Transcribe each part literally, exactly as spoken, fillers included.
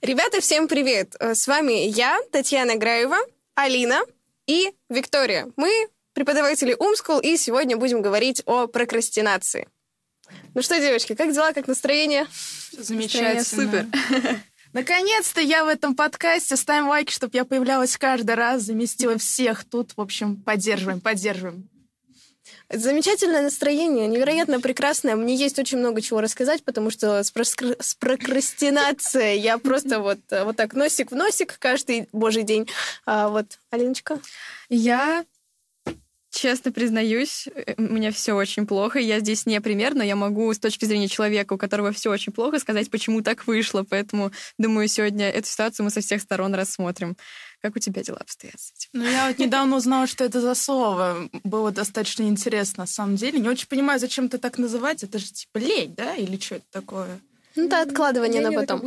Ребята, всем привет! С вами я, Татьяна Граева, Алина и Виктория. Мы преподаватели UmSchool, и сегодня будем говорить о прокрастинации. Ну что, девочки, как дела, как настроение? Замечательно. Супер. Наконец-то я в этом подкасте. Ставим лайки, чтобы я появлялась каждый раз, заместила всех тут. В общем, поддерживаем, поддерживаем. Замечательное настроение, невероятно прекрасное. Мне есть очень много чего рассказать, потому что с, проскр... с прокрастинацией я просто вот, вот так носик в носик каждый божий день. А вот, Алиночка? Я... Честно признаюсь, у меня все очень плохо. Я здесь не пример, но я могу с точки зрения человека, у которого все очень плохо, сказать, почему так вышло. Поэтому, думаю, сегодня эту ситуацию мы со всех сторон рассмотрим. Как у тебя дела обстоят с этим? Ну, я вот недавно узнала, что это за слово. Было достаточно интересно, на самом деле. Не очень понимаю, зачем это так называть. Это же типа лень, да? Или что это такое? Ну, это откладывание на потом.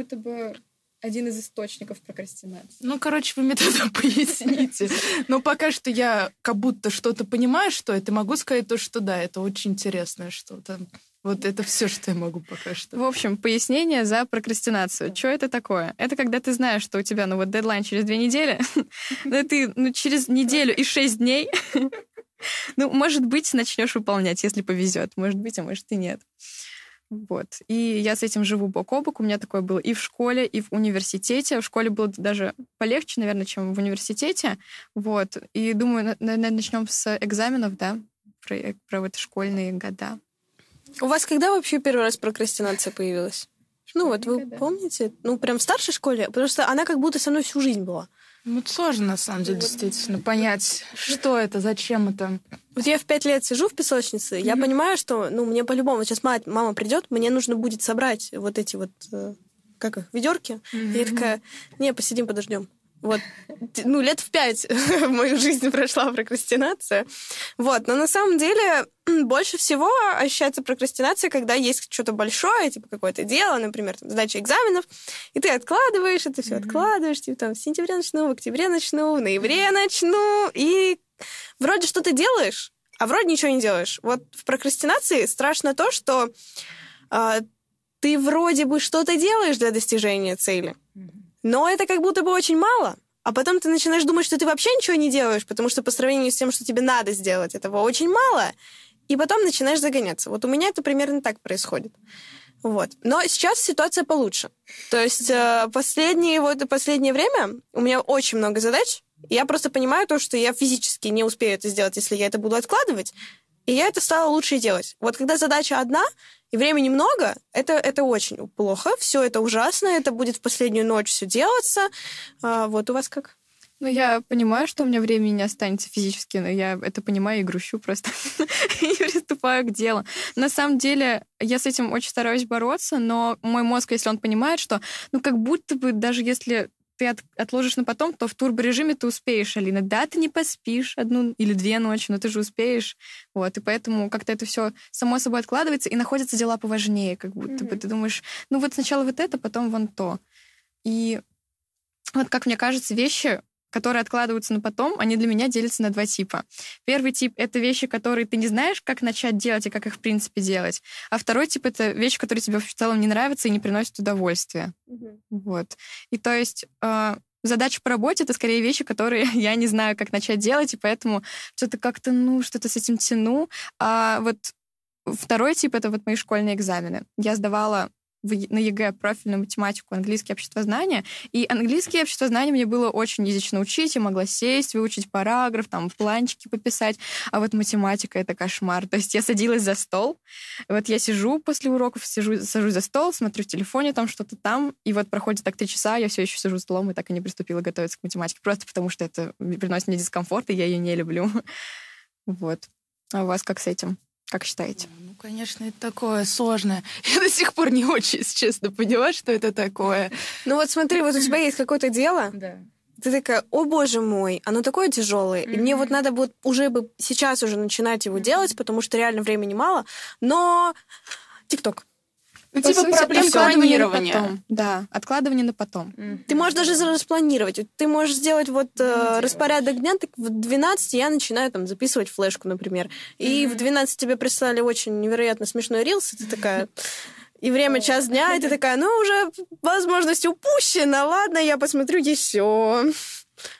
Один из источников прокрастинации. Ну, короче, вы мне тогда поясните. Но пока что я как будто что-то понимаю, что это, могу сказать то, что да, это очень интересное что-то. Вот это все, что я могу пока что. В общем, пояснение за прокрастинацию. Да. Что это такое? Это когда ты знаешь, что у тебя, ну вот, дедлайн через две недели, да ты через неделю и шесть дней, ну, может быть, начнешь выполнять, если повезет. Может быть, а может и нет. Вот. И я с этим живу бок о бок. У меня такое было и в школе, и в университете. В школе было даже полегче, наверное, чем в университете. Вот. И думаю, наверное, начнем с экзаменов, да, про, про вот школьные года. У вас когда вообще первый раз прокрастинация появилась? Школьные ну вот вы года. Помните? Ну прям в старшей школе? Потому что она как будто со мной всю жизнь была. Ну, это сложно, на самом деле, действительно, понять, что это, зачем это. Вот я в пять лет сижу в песочнице, я понимаю, что, ну, мне по-любому, сейчас мать, мама придет, мне нужно будет собрать вот эти вот, как их, ведерки. И я такая, не, посидим, подождем. Вот, ну, лет в пять в мою жизнь прошла прокрастинация. Вот, но на самом деле больше всего ощущается прокрастинация, когда есть что-то большое, типа какое-то дело, например, там, сдача экзаменов, и ты откладываешь, и ты все mm-hmm. откладываешь, типа там в сентябре начну, в октябре начну, в ноябре начну, и вроде что-то делаешь, а вроде ничего не делаешь. Вот в прокрастинации страшно то, что э, ты вроде бы что-то делаешь для достижения цели, но это как будто бы очень мало, а потом ты начинаешь думать, что ты вообще ничего не делаешь, потому что по сравнению с тем, что тебе надо сделать, этого очень мало, и потом начинаешь загоняться. Вот у меня это примерно так происходит. Вот. Но сейчас ситуация получше. То есть последнее, вот, последнее время у меня очень много задач, и я просто понимаю то, что я физически не успею это сделать, если я это буду откладывать, и я это стала лучше делать. Вот когда задача одна, и времени много, это, это очень плохо, все это ужасно, это будет в последнюю ночь все делаться. А вот у вас как? Ну, я понимаю, что у меня времени не останется физически, но я это понимаю и грущу просто, и приступаю к делу. На самом деле, я с этим очень стараюсь бороться, но мой мозг, если он понимает, что, ну, как будто бы даже если... ты от, отложишь на потом, то в турборежиме ты успеешь, Алина. Да, ты не поспишь одну или две ночи, но ты же успеешь. Вот, и поэтому как-то это все само собой откладывается, и находятся дела поважнее, как будто mm-hmm. бы. Ты думаешь, ну вот сначала вот это, потом вон то. И вот, как мне кажется, вещи, которые откладываются на потом, они для меня делятся на два типа. Первый тип — это вещи, которые ты не знаешь, как начать делать и как их, в принципе, делать. А второй тип — это вещи, которые тебе в целом не нравятся и не приносят удовольствия. Mm-hmm. Вот. И то есть э, задача по работе — это скорее вещи, которые я не знаю, как начать делать, и поэтому что-то как-то, ну, что-то с этим тяну. А вот второй тип — это вот мои школьные экзамены. Я сдавала... на ЕГЭ профильную математику, английский, обществознание. И английский и обществознание мне было очень язычно учить. Я могла сесть, выучить параграф, там, планчики пописать. А вот математика — это кошмар. То есть я садилась за стол. Вот я сижу после уроков, сижу, сажусь за стол, смотрю в телефоне там что-то там. И вот проходит так три часа, я все еще сижу за столом и так и не приступила готовиться к математике. Просто потому что это приносит мне дискомфорт, и я ее не люблю. Вот. А у вас как с этим? Как считаете? Ну, конечно, это такое сложное. Я до сих пор не очень, если честно, поняла, что это такое. Ну вот смотри, вот у тебя есть какое-то дело, да. Ты такая, о боже мой, оно такое тяжелое, mm-hmm. и мне вот надо будет уже бы сейчас уже начинать его mm-hmm. делать, потому что реально времени мало, но ТикТок. Ну, по типа сути, проблем планирования. Да, откладывание на потом. Mm-hmm. Ты можешь даже распланировать. Ты можешь сделать вот э, распорядок дня, так в двенадцать я начинаю там записывать флешку, например. Mm-hmm. И в двенадцать тебе прислали очень невероятно смешной рилс, и ты такая... И время час дня, и ты такая, ну, уже возможность упущена, ладно, я посмотрю еще.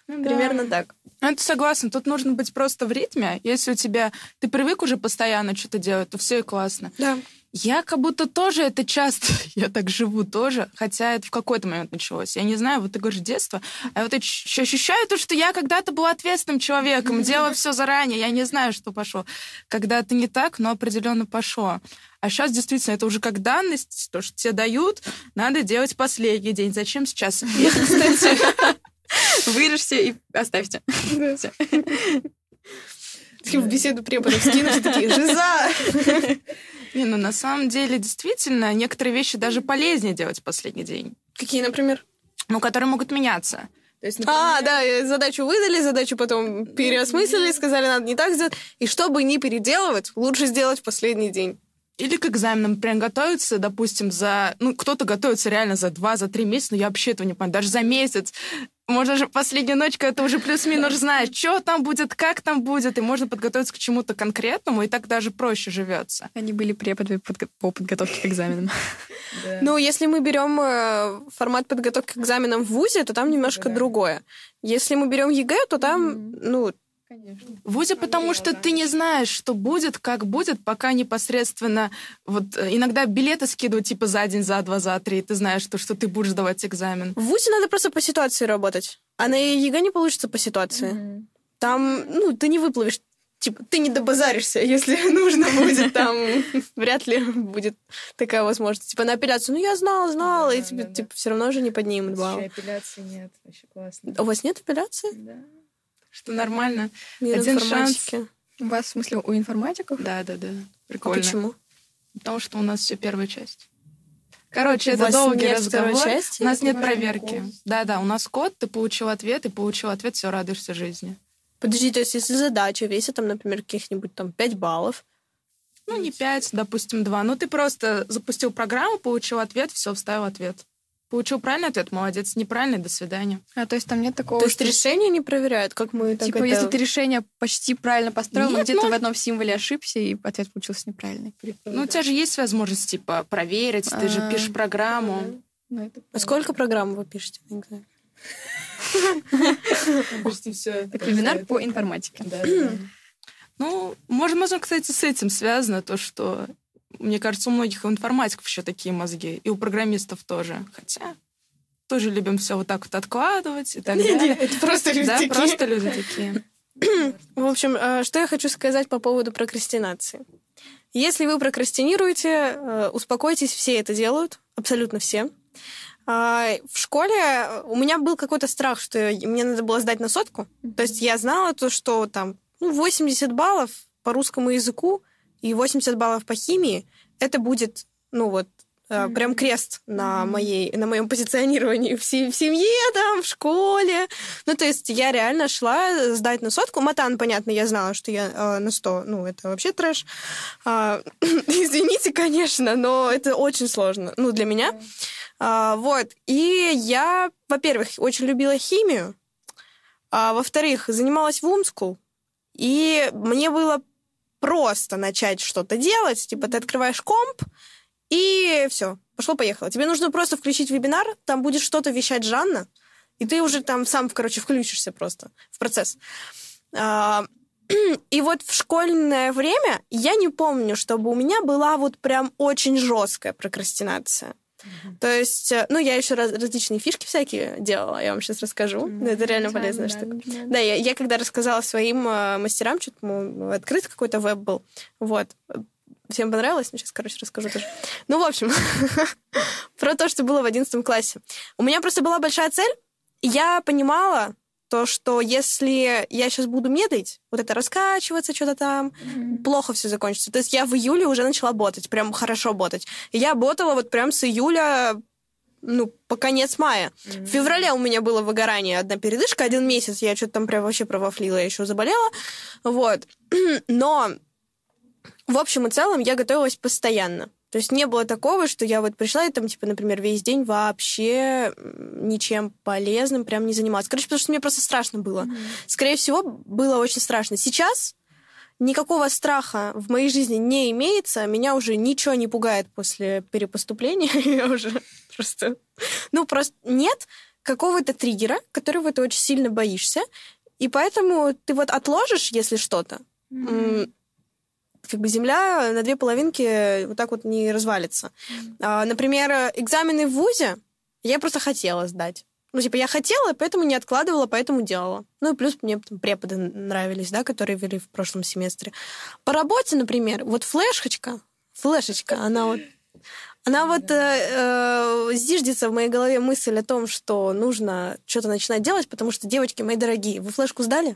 Ну, примерно да. так. Ну, это согласна. Тут нужно быть просто в ритме. Если у тебя... Ты привык уже постоянно что-то делать, то все и классно. Да. Я как будто тоже это часто... Я так живу тоже, хотя это в какой-то момент началось. Я не знаю, вот ты говоришь, детство. А я вот ощущаю то, что я когда-то была ответственным человеком, делала все заранее. Я не знаю, что пошло. Когда-то не так, но определенно пошло. А сейчас действительно это уже как данность, то, что тебе дают, надо делать последний день. Зачем сейчас? Это, кстати... Вырежьте и оставьте. Да. Таким в беседу преподов скинуть, такие, жиза! Не, ну на самом деле, действительно, некоторые вещи даже полезнее делать в последний день. Какие, например? Ну, которые могут меняться. То есть, например... А, да, задачу выдали, задачу потом переосмыслили, сказали, надо не так сделать. И чтобы не переделывать, лучше сделать в последний день. Или к экзаменам прям готовиться, допустим, за... Ну, кто-то готовится реально за два, за три месяца, но я вообще этого не понимаю, даже за месяц. Можно же последнюю ночь, когда ты уже плюс-минус знаешь, что там будет, как там будет, и можно подготовиться к чему-то конкретному, и так даже проще живется. Они были преподами по подготовке к экзаменам. Ну, если мы берем формат подготовки к экзаменам в вузе, то там немножко другое. Если мы берем ЕГЭ, то там, ну... Конечно. В ВУЗе, потому что да. ты не знаешь, что будет, как будет, пока непосредственно... Вот иногда билеты скидывают типа за день, за два, за три, и ты знаешь, что, что ты будешь сдавать экзамен. В ВУЗе надо просто по ситуации работать, а на ЕГЭ не получится по ситуации. Mm-hmm. Там, ну, ты не выплывешь, типа, ты не добазаришься, если нужно будет там. Вряд ли будет такая возможность. Типа на апелляцию, ну, я знала, знала, и тебе все равно же не поднимут балл. Еще апелляции нет, еще классно. У вас нет апелляции? Да. Что нормально. Мир один шанс. У вас, в смысле, у информатиков? Да, да, да. Прикольно. А почему? Потому что у нас все первая часть. Короче, это долгий разговор. Части? У нас нет проверки. Курс. Да, да, у нас код, ты получил ответ, и получил ответ, все, радуешься жизни. Подожди, то есть если задача весит, там, например, каких-нибудь там пять баллов, ну, не пять, допустим, два, ну, ты просто запустил программу, получил ответ, все, вставил ответ. Получил правильный ответ, молодец. Неправильный, до свидания. А то есть там нет такого... То есть что... решение не проверяют, как мы... Так типа, это... если ты решение почти правильно построил, нет, но где-то ну... в одном символе ошибся, и ответ получился неправильный. Прикольно. Ну, у тебя же есть возможность, типа, проверить, А-а-а. ты же пишешь программу. Ну, это... А сколько программ вы пишете? Не знаю. Почти все. Вебинар по информатике. Ну, можно, кстати, с этим связано то, что... Мне кажется, у многих у информатиков еще такие мозги. И у программистов тоже. Хотя тоже любим все вот так вот откладывать и так не, далее. Не, это просто люди да, такие. Да, просто люди такие. В общем, что я хочу сказать по поводу прокрастинации. Если вы прокрастинируете, успокойтесь, все это делают. Абсолютно все. В школе у меня был какой-то страх, что мне надо было сдать на сотку. То есть я знала то, что там ну, восемьдесят баллов по русскому языку и восемьдесят баллов по химии, это будет, ну вот, mm-hmm. прям крест на, моей, на моем позиционировании в семье, там, в школе. Ну, то есть я реально шла сдать на сотку. Матан, понятно, я знала, что я э, на сто, ну, это вообще трэш. Э, извините, конечно, но это очень сложно, ну, для меня. Mm-hmm. Э, вот, и я, во-первых, очень любила химию, а, во-вторых, занималась в UmSchool, и мне было просто начать что-то делать, типа ты открываешь комп, и все, пошло-поехало. Тебе нужно просто включить вебинар, там будет что-то вещать Жанна, и ты уже там сам, короче, включишься просто в процесс. И вот в школьное время я не помню, чтобы у меня была вот прям очень жесткая прокрастинация. Mm-hmm. То есть, ну, я еще раз, различные фишки всякие делала, я вам сейчас расскажу. Mm-hmm. Это реально mm-hmm. полезная mm-hmm. штука. Mm-hmm. Да, я, я когда рассказала своим э, мастерам, что-то открыт какой-то веб был, вот. Всем понравилось? Ну, сейчас, короче, расскажу тоже. Ну, в общем, про то, что было в одиннадцатом классе. У меня просто была большая цель, и я понимала то, что если я сейчас буду медлить, вот это раскачиваться, что-то там, mm-hmm. плохо все закончится. То есть я в июле уже начала ботать, прям хорошо ботать. И я ботала вот прям с июля, ну, по конец мая. Mm-hmm. В феврале у меня было выгорание, одна передышка, один месяц, я что-то там прям вообще провафлила, я еще заболела. Вот. Но в общем и целом я готовилась постоянно. То есть не было такого, что я вот пришла и там, типа, например, весь день вообще ничем полезным прям не занималась. Короче, потому что мне просто страшно было. Mm-hmm. Скорее всего, было очень страшно. Сейчас никакого страха в моей жизни не имеется, меня уже ничего не пугает после перепоступления. Я уже просто... Ну, просто нет какого-то триггера, которого ты очень сильно боишься, и поэтому ты вот отложишь, если что-то, mm-hmm. как бы земля на две половинки вот так вот не развалится. Mm-hmm. Например, экзамены в вузе я просто хотела сдать. Ну, типа, я хотела, поэтому не откладывала, поэтому делала. Ну, и плюс мне там преподы нравились, да, которые вели в прошлом семестре. По работе, например, вот флешечка, флешечка, она вот... Она вот э, э, зиждется в моей голове мысль о том, что нужно что-то начинать делать, потому что, девочки мои дорогие, вы флешку сдали?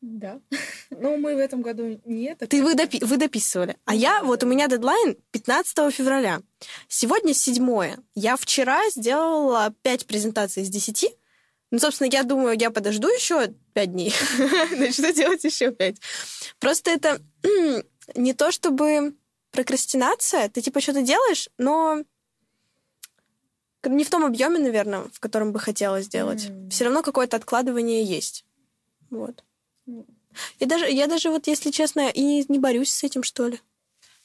Да. Но мы в этом году нет. Ты вы, допи- вы дописывали. А я, вот у меня дедлайн пятнадцатого февраля. Сегодня седьмое. Я вчера сделала пять презентаций из десяти. Ну, собственно, я думаю, я подожду еще пять дней. Начну делать еще пять. Просто это не то, чтобы... Прокрастинация, ты типа что-то делаешь, но не в том объеме, наверное, в котором бы хотелось делать. Mm. Все равно какое-то откладывание есть. Вот. Mm. И даже, я даже, вот, если честно, и не, не борюсь с этим, что ли.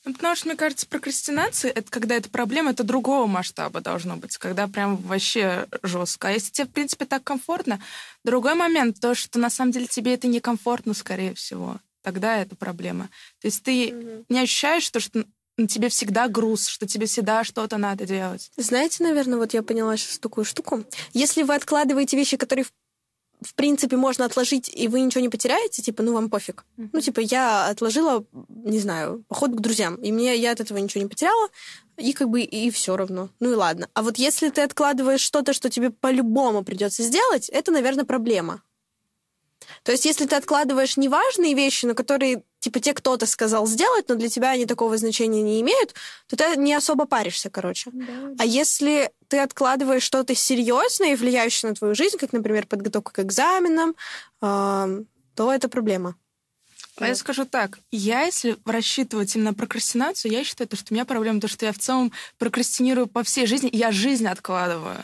Ну, потому что, мне кажется, прокрастинация, это когда это проблема, это другого масштаба должно быть, когда прям вообще жестко. А если тебе, в принципе, так комфортно, другой момент, то, что на самом деле тебе это некомфортно, скорее всего. Тогда это проблема. То есть ты mm-hmm. не ощущаешь то, что на тебе всегда груз, что тебе всегда что-то надо делать. Знаете, наверное, вот я поняла сейчас такую штуку. Если вы откладываете вещи, которые в, в принципе можно отложить, и вы ничего не потеряете, типа, ну вам пофиг. Mm-hmm. Ну типа я отложила, не знаю, поход к друзьям, и мне я от этого ничего не потеряла, и как бы и все равно. Ну и ладно. А вот если ты откладываешь что-то, что тебе по-любому придется сделать, это, наверное, проблема. То есть, если ты откладываешь неважные вещи, на которые, типа, тебе кто-то сказал сделать, но для тебя они такого значения не имеют, то ты не особо паришься, короче. Да, да. А если ты откладываешь что-то серьезное и влияющее на твою жизнь, как, например, подготовка к экзаменам, э, то это проблема. А вот. Я скажу так. Я, если рассчитывать именно прокрастинацию, я считаю, что у меня проблема, то, что я в целом прокрастинирую по всей жизни, я жизнь откладываю.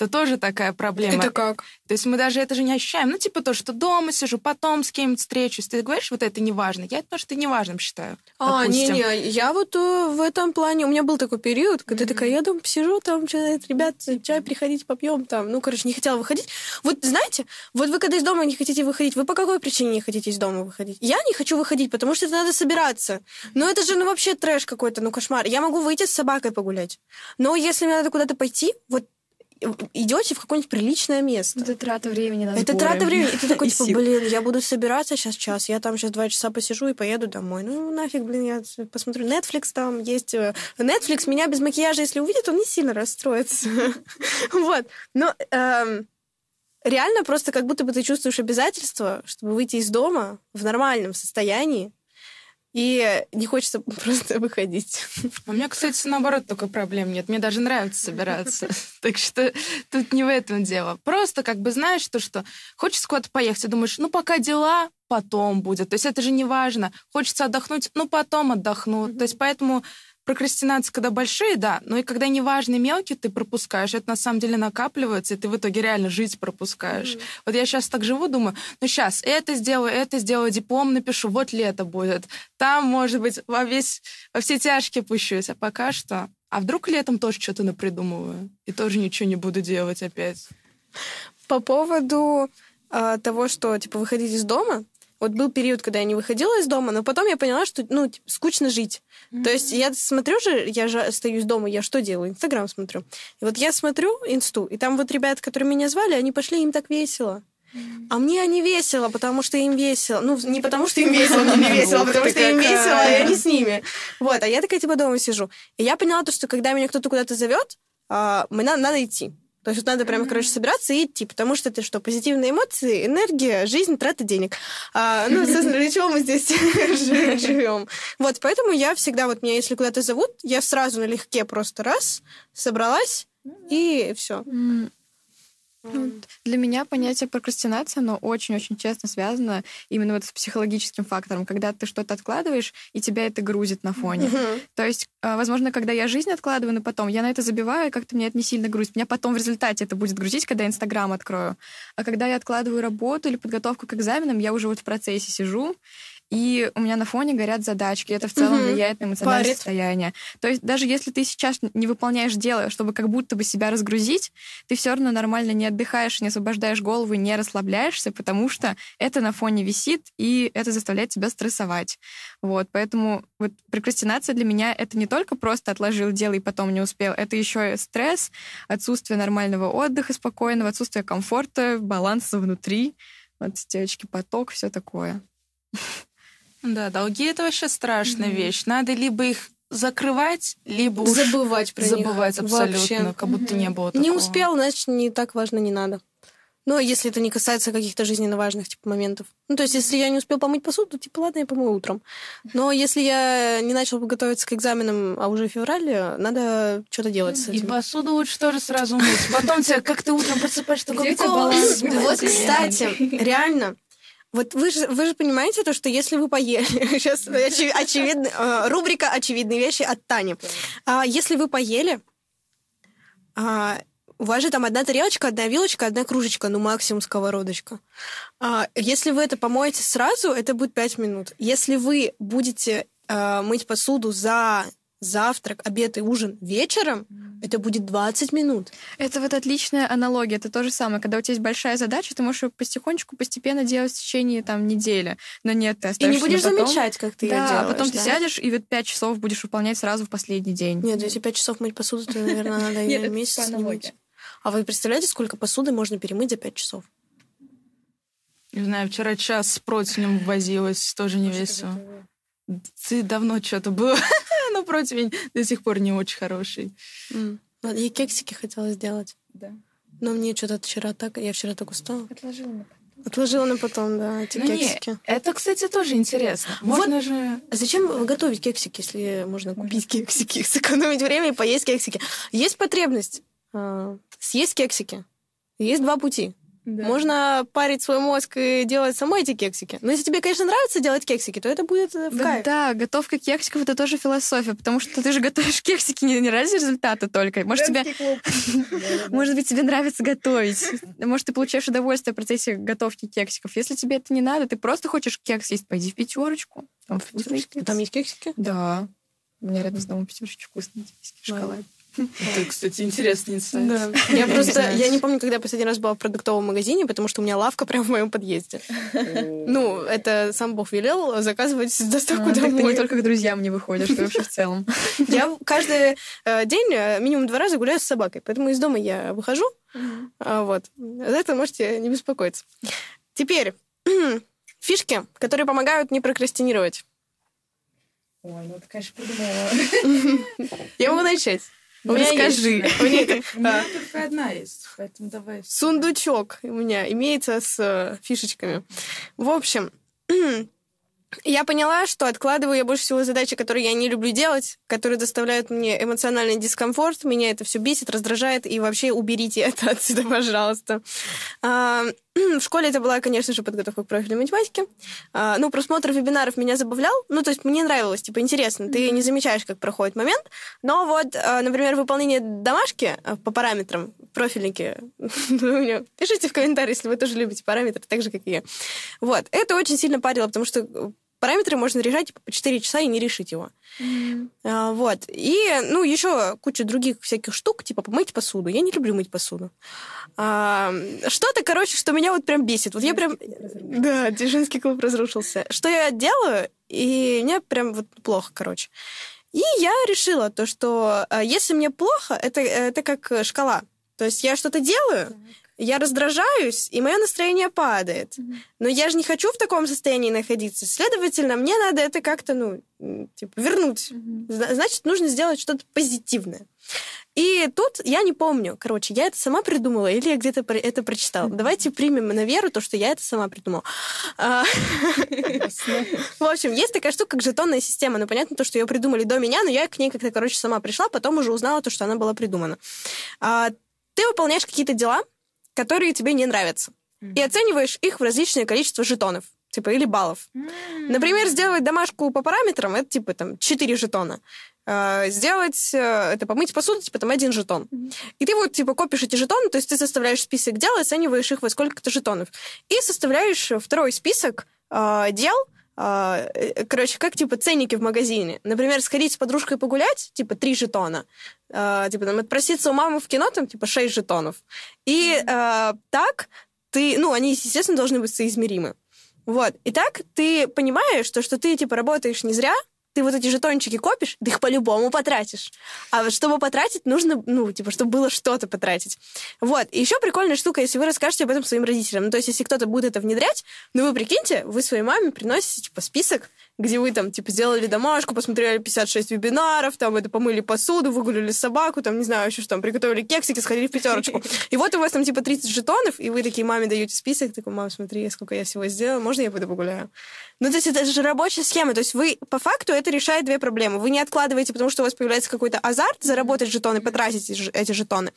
Это тоже такая проблема. Это как? То есть мы даже это же не ощущаем. Ну, типа то, что дома сижу, потом с кем-нибудь встречусь. Ты говоришь, вот это неважно. Я это то, что неважным считаю. А, не-не, я вот в этом плане... У меня был такой период, когда mm-hmm. я такая, я дома посижу, там, ребят, чай приходите, попьем там. Ну, короче, не хотела выходить. Вот, знаете, вот вы когда из дома не хотите выходить, вы по какой причине не хотите из дома выходить? Я не хочу выходить, потому что это надо собираться. Ну, это же, ну, вообще трэш какой-то, ну, кошмар. Я могу выйти с собакой погулять. Но если мне надо куда-то пойти, вот идете в какое-нибудь приличное место. Это трата времени на сборы. Это трата времени. И ты такой, типа, блин, я буду собираться сейчас час, я там сейчас два часа посижу и поеду домой. Ну, нафиг, блин, я посмотрю. Netflix там есть. Netflix меня без макияжа, если увидит, он не сильно расстроится. Вот. Но реально просто как будто бы ты чувствуешь обязательство, чтобы выйти из дома в нормальном состоянии, и не хочется просто выходить. У меня, кстати, наоборот, только проблем нет. Мне даже нравится собираться. Так что тут не в этом дело. Просто как бы знаешь, то, что хочется куда-то поехать, и думаешь, ну, пока дела, потом будет. То есть это же не важно. Хочется отдохнуть, ну, потом отдохну. То есть поэтому прокрастинация, когда большие, да, но и когда неважные мелкие ты пропускаешь, это на самом деле накапливается, и ты в итоге реально жить пропускаешь. Mm-hmm. Вот я сейчас так живу, думаю, ну сейчас это сделаю, это сделаю, диплом напишу, вот лето будет. Там, может быть, во, весь, во все тяжкие пущусь, а пока что. А вдруг летом тоже что-то напридумываю и тоже ничего не буду делать опять. По поводу э, того, что, типа, выходить из дома, вот был период, когда я не выходила из дома, но потом я поняла, что, ну, типа, скучно жить. Mm-hmm. То есть я смотрю же, я же остаюсь дома, я что делаю? Инстаграм смотрю. И вот я смотрю инсту, и там вот ребята, которые меня звали, они пошли, им так весело. Mm-hmm. А мне не весело, потому что им весело. Ну, не потому что им весело, мне не весело, потому что им весело, и они с ними. Вот, а я такая, типа, дома сижу. И я поняла то, что когда меня кто-то куда-то зовет, надо идти. То есть вот надо прямо, короче, собираться и идти, потому что это что, позитивные эмоции, энергия, жизнь, трата денег. А, ну, собственно, для чего мы здесь живем? Вот, поэтому я всегда, вот меня если куда-то зовут, я сразу налегке просто раз, собралась, и все. Для меня понятие прокрастинации, оно очень-очень честно связано именно вот с психологическим фактором, когда ты что-то откладываешь, и тебя это грузит на фоне. Mm-hmm. То есть, возможно, когда я жизнь откладываю, но потом я на это забиваю, и как-то меня это не сильно грузит. Меня потом в результате это будет грузить, когда я Инстаграм открою. А когда я откладываю работу или подготовку к экзаменам, я уже вот в процессе сижу, и у меня на фоне горят задачки. Это в целом mm-hmm. влияет на эмоциональное Парит. состояние. То есть даже если ты сейчас не выполняешь дело, чтобы как будто бы себя разгрузить, ты все равно нормально не отдыхаешь, не освобождаешь голову, не расслабляешься, потому что это на фоне висит, и это заставляет тебя стрессовать. Вот. Поэтому вот прокрастинация для меня это не только просто отложил дело и потом не успел, это еще и стресс, отсутствие нормального отдыха спокойного, отсутствие комфорта, баланса внутри, вот, девочки, поток, все такое. Да, долги — это вообще страшная mm-hmm. вещь. Надо либо их закрывать, либо уж забывать про забывать них. абсолютно, вообще. Как будто mm-hmm. не было такого. Не успел, значит, не так важно, не надо. Ну, если это не касается каких-то жизненно важных типа моментов. Ну, то есть, если я не успел помыть посуду, типа, ладно, я помою утром. Но если я не начал готовиться к экзаменам, а уже в феврале, надо что-то делать с этим. И посуду лучше тоже сразу мыть. Потом тебя как-то утром просыпаешься, такой голос. Вот, кстати, реально... Вот вы же, вы же понимаете то, что если вы поели... Сейчас очевидно, э, рубрика «Очевидные вещи» от Тани. А, если вы поели, а, у вас же там одна тарелочка, одна вилочка, одна кружечка, ну максимум сковородочка. А, если вы это помоете сразу, это будет пять минут. Если вы будете а, мыть посуду за... завтрак, обед и ужин вечером, это будет двадцать минут. Это вот отличная аналогия. Это то же самое. Когда у тебя есть большая задача, ты можешь ее потихонечку, постепенно делать в течение там, недели. Но нет, ты оставишься. И не будешь потом замечать, как ты да, ее делаешь. А потом да? ты сядешь и вот пять часов будешь выполнять сразу в последний день. Нет, если пять часов мыть посуду, то, наверное, надо ее месяц не мыть. А вы представляете, сколько посуды можно перемыть за пять часов? Не знаю, вчера час с противнем возилась, тоже не весело. Ты давно что-то было... Но противень до сих пор не очень хороший. Mm. Я кексики хотела сделать. Да. Но мне что-то вчера так... Я вчера так устала. Отложила на потом. Отложила на потом, да, эти ну кексики. Не, это, кстати, тоже интересно. Можно вот. же... А зачем готовить кексики, если можно купить кексики, сэкономить время и поесть кексики? Есть потребность съесть кексики. Есть два пути. Да. Можно парить свой мозг и делать самой эти кексики. Но если тебе, конечно, нравится делать кексики, то это будет в да, кайф. Да, готовка кексиков — это тоже философия, потому что ты же готовишь кексики не, не ради результата только. Может, тебе... Может быть, тебе нравится готовить. Может, ты получаешь удовольствие в процессе готовки кексиков. Если тебе это не надо, ты просто хочешь кекс есть, пойди в пятерочку. Там, в пятерочке. Там есть кексики? Да. У меня рядом с домом пятерочка вкусная. Шоколад. Это, кстати, интересный инсайт. Да. Я просто... Я не помню, когда я последний раз была в продуктовом магазине, потому что у меня лавка прямо в моем подъезде. Ну, это сам Бог велел заказывать доставку домой. Ты не только к друзьям не выходишь, ты вообще в целом. Я каждый день минимум два раза гуляю с собакой, поэтому из дома я выхожу. Вот. За это можете не беспокоиться. Теперь фишки, которые помогают не прокрастинировать. Ой, ну это, конечно, придумала. Я могу начать. У меня Расскажи. Есть, у меня, у меня только одна есть, поэтому давай. Сундучок у меня имеется с фишечками. В общем, я поняла, что откладываю я больше всего задачи, которые я не люблю делать, которые доставляют мне эмоциональный дискомфорт. Меня это все бесит, раздражает, и вообще уберите это отсюда, пожалуйста. В школе это была, конечно же, подготовка к профильной математике. Ну, просмотр вебинаров меня забавлял. Ну, то есть мне нравилось, типа, интересно. Ты не замечаешь, как проходит момент. Но вот, например, выполнение домашки по параметрам, профильники, пишите в комментарии, если вы тоже любите параметры, так же, как и я. Вот. Это очень сильно парило, потому что параметры можно решать по четыре часа и не решить его. Mm-hmm. Вот. И, ну, еще куча других всяких штук, типа помыть посуду. Я не люблю мыть посуду. А, что-то, короче, что меня вот прям бесит. Вот я прям... Да, женский клуб разрушился. Что я делаю, и мне прям вот плохо, короче. И я решила то, что если мне плохо, это, это как шкала. То есть я что-то делаю... Я раздражаюсь, и мое настроение падает. Mm-hmm. Но я же не хочу в таком состоянии находиться. Следовательно, мне надо это как-то, ну, типа, вернуть. Mm-hmm. Значит, нужно сделать что-то позитивное. И тут я не помню. Короче, я это сама придумала или я где-то это прочитала. Mm-hmm. Давайте примем на веру то, что я это сама придумала. В общем, есть такая штука, как жетонная система. Ну, понятно, то, что ее придумали до меня, но я к ней как-то, короче, сама пришла, потом уже узнала то, что она была придумана. Ты выполняешь какие-то дела, которые тебе не нравятся. Mm-hmm. И оцениваешь их в различное количество жетонов, типа, или баллов. Mm-hmm. Например, сделать домашку по параметрам, это, типа, там, четыре жетона. Э, сделать, э, это помыть посуду, типа, там, один жетон. Mm-hmm. И ты вот, типа, копишь эти жетоны, то есть ты составляешь список дел, оцениваешь их во сколько-то жетонов. И составляешь второй список э, дел, Короче, как, типа, ценники в магазине. Например, сходить с подружкой погулять, типа, три жетона. Типа, там, отпроситься у мамы в кино, там, типа, шесть жетонов. И mm-hmm. э, так ты... Ну, они, естественно, должны быть соизмеримы. Вот. И так ты понимаешь, что, что ты, типа, работаешь не зря, ты вот эти жетончики копишь, ты их по-любому потратишь. А вот чтобы потратить, нужно, ну, типа, чтобы было что-то потратить. Вот. И еще прикольная штука, если вы расскажете об этом своим родителям. Ну, то есть, если кто-то будет это внедрять, ну, вы прикиньте, вы своей маме приносите, типа, список, где вы, там, типа, сделали домашку, посмотрели пятьдесят шесть вебинаров, там, это, помыли посуду, выгуляли собаку, там, не знаю, еще что там, приготовили кексики, сходили в пятерочку. И вот у вас там, типа, тридцать жетонов, и вы такие маме даете список, такой, мам, смотри, сколько я всего сделала, можно я пойду погуляю? Ну, то есть, это же рабочая схема. То есть, вы, по факту, это решает две проблемы. Вы не откладываете, потому что у вас появляется какой-то азарт заработать жетоны, потратить эти жетоны.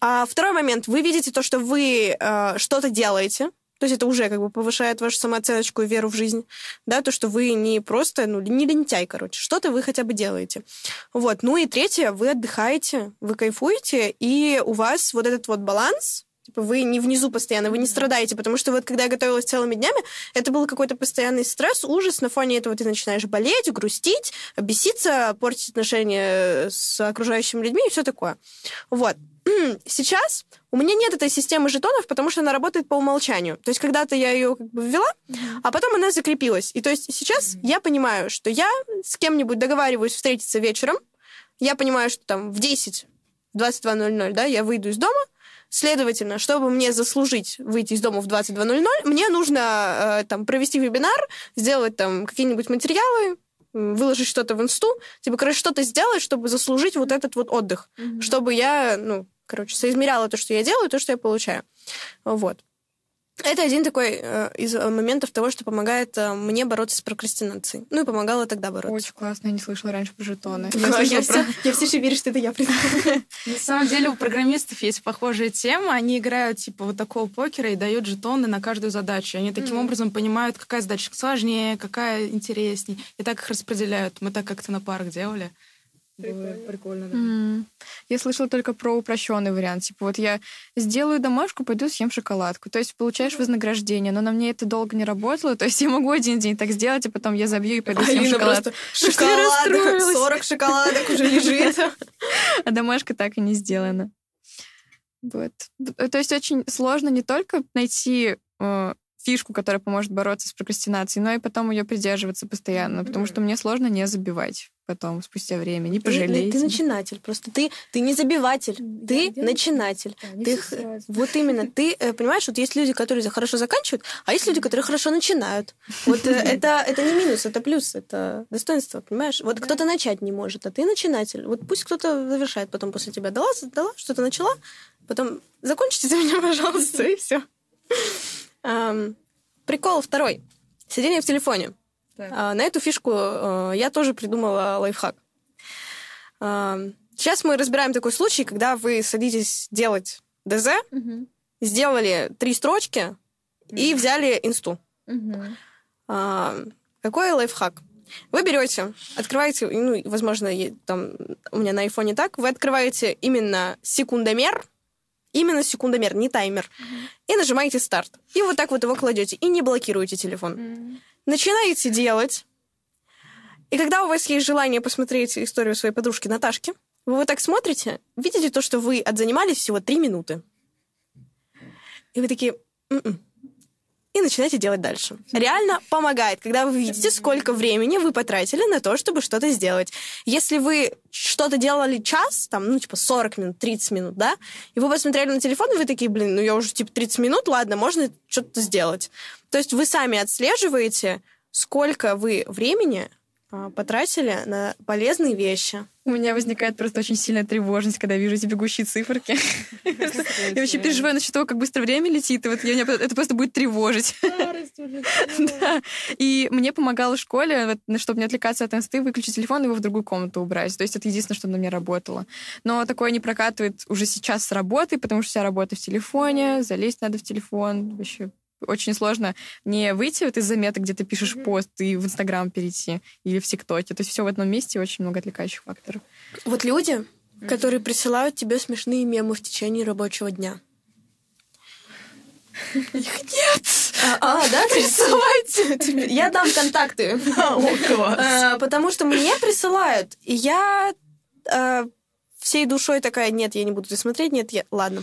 А второй момент. Вы видите то, что вы э, что-то делаете. То есть это уже как бы повышает вашу самооценочку и веру в жизнь. Да, то, что вы не просто, ну, не лентяй, короче. Что-то вы хотя бы делаете. Вот. Ну и третье. Вы отдыхаете, вы кайфуете, и у вас вот этот вот баланс... Вы не внизу постоянно, вы не страдаете, потому что вот когда я готовилась целыми днями, это был какой-то постоянный стресс, ужас, на фоне этого ты начинаешь болеть, грустить, беситься, портить отношения с окружающими людьми и все такое. Вот. Сейчас у меня нет этой системы жетонов, потому что она работает по умолчанию. То есть когда-то я ее как бы ввела, а потом она закрепилась. И то есть сейчас я понимаю, что я с кем-нибудь договариваюсь встретиться вечером, я понимаю, что там в десять, в двадцать два ноль ноль, да, я выйду из дома. Следовательно, чтобы мне заслужить выйти из дома в двадцать два ноль ноль, мне нужно э, там, провести вебинар, сделать там какие-нибудь материалы, выложить что-то в инсту, типа, короче, что-то сделать, чтобы заслужить вот этот вот отдых, mm-hmm. чтобы я, ну, короче, соизмеряла то, что я делаю, то, что я получаю. Вот. Это один такой э, из моментов того, что помогает э, мне бороться с прокрастинацией. Ну и помогало тогда бороться. Очень классно, я не слышала раньше про жетоны. Я, я, про... я все еще верю, что это я придумала. На самом деле у программистов есть похожая тема. Они играют типа вот такого покера и дают жетоны на каждую задачу. Они таким mm-hmm. образом понимают, какая задача сложнее, какая интереснее. И так их распределяют. Мы так как-то на парах делали. Прикольно. Прикольно, да. Mm. Я слышала только про упрощенный вариант. Типа, вот я сделаю домашку, пойду съем шоколадку. То есть получаешь вознаграждение, но на мне это долго не работало. То есть я могу один день так сделать, а потом я забью и пойду а съем шоколадку. Шоколад, сорок шоколадок уже лежит. А домашка так и не сделана. Вот. То есть очень сложно не только найти... фишку, которая поможет бороться с прокрастинацией, но и потом ее придерживаться постоянно, потому mm-hmm. что мне сложно не забивать потом, спустя время, не пожалеть. Ты, ты начинатель, просто ты, ты не забиватель, я ты делаю. начинатель. Да, ты, вот именно, ты, понимаешь, вот есть люди, которые хорошо заканчивают, а есть люди, которые хорошо начинают. Вот это, это не минус, это плюс, это достоинство, понимаешь? Вот да. Кто-то начать не может, а ты начинатель. Вот пусть кто-то завершает потом после тебя. Дала, дала, что-то начала, потом закончите за меня, пожалуйста, и все. Um, прикол второй. Сидение в телефоне. Uh, на эту фишку uh, я тоже придумала лайфхак. Uh, сейчас мы разбираем такой случай, когда вы садитесь делать ДЗ, uh-huh. сделали три строчки uh-huh. и взяли инсту. Uh-huh. Uh, какой лайфхак? Вы берете, открываете, ну, возможно, там, у меня на айфоне так, вы открываете именно секундомер, Именно секундомер, не таймер. Mm-hmm. И нажимаете старт. И вот так вот его кладете. И не блокируете телефон. Mm-hmm. Начинаете делать. И когда у вас есть желание посмотреть историю своей подружки Наташки, вы вот так смотрите, видите то, что вы отзанимались всего три минуты. И вы такие... М-м". И начинаете делать дальше. Реально помогает, когда вы видите, сколько времени вы потратили на то, чтобы что-то сделать. Если вы что-то делали час, там, ну, типа, сорок минут, тридцать минут, да, и вы посмотрели на телефон, и вы такие, блин, ну, я уже, типа, тридцать минут, ладно, можно что-то сделать. То есть вы сами отслеживаете, сколько вы времени потратили на полезные вещи. У меня возникает просто очень сильная тревожность, когда вижу эти бегущие циферки. Я вообще переживаю насчет того, как быстро время летит, и вот это просто будет тревожить. И мне помогало в школе, чтобы не отвлекаться от инсты, выключить телефон и его в другую комнату убрать. То есть это единственное, что на меня работало. Но такое не прокатывает уже сейчас с работы, потому что вся работа в телефоне, залезть надо в телефон, вообще... Очень сложно не выйти вот из заметок, где ты пишешь mm-hmm. пост, и в Инстаграм перейти, или в ТикТоке. То есть все в одном месте, очень много отвлекающих факторов. Вот люди, mm-hmm. которые присылают тебе смешные мемы в течение рабочего дня. Их нет! А, да, присылайте. Я дам контакты. Потому что мне присылают. И я всей душой такая, нет, я не буду смотреть, нет, ладно.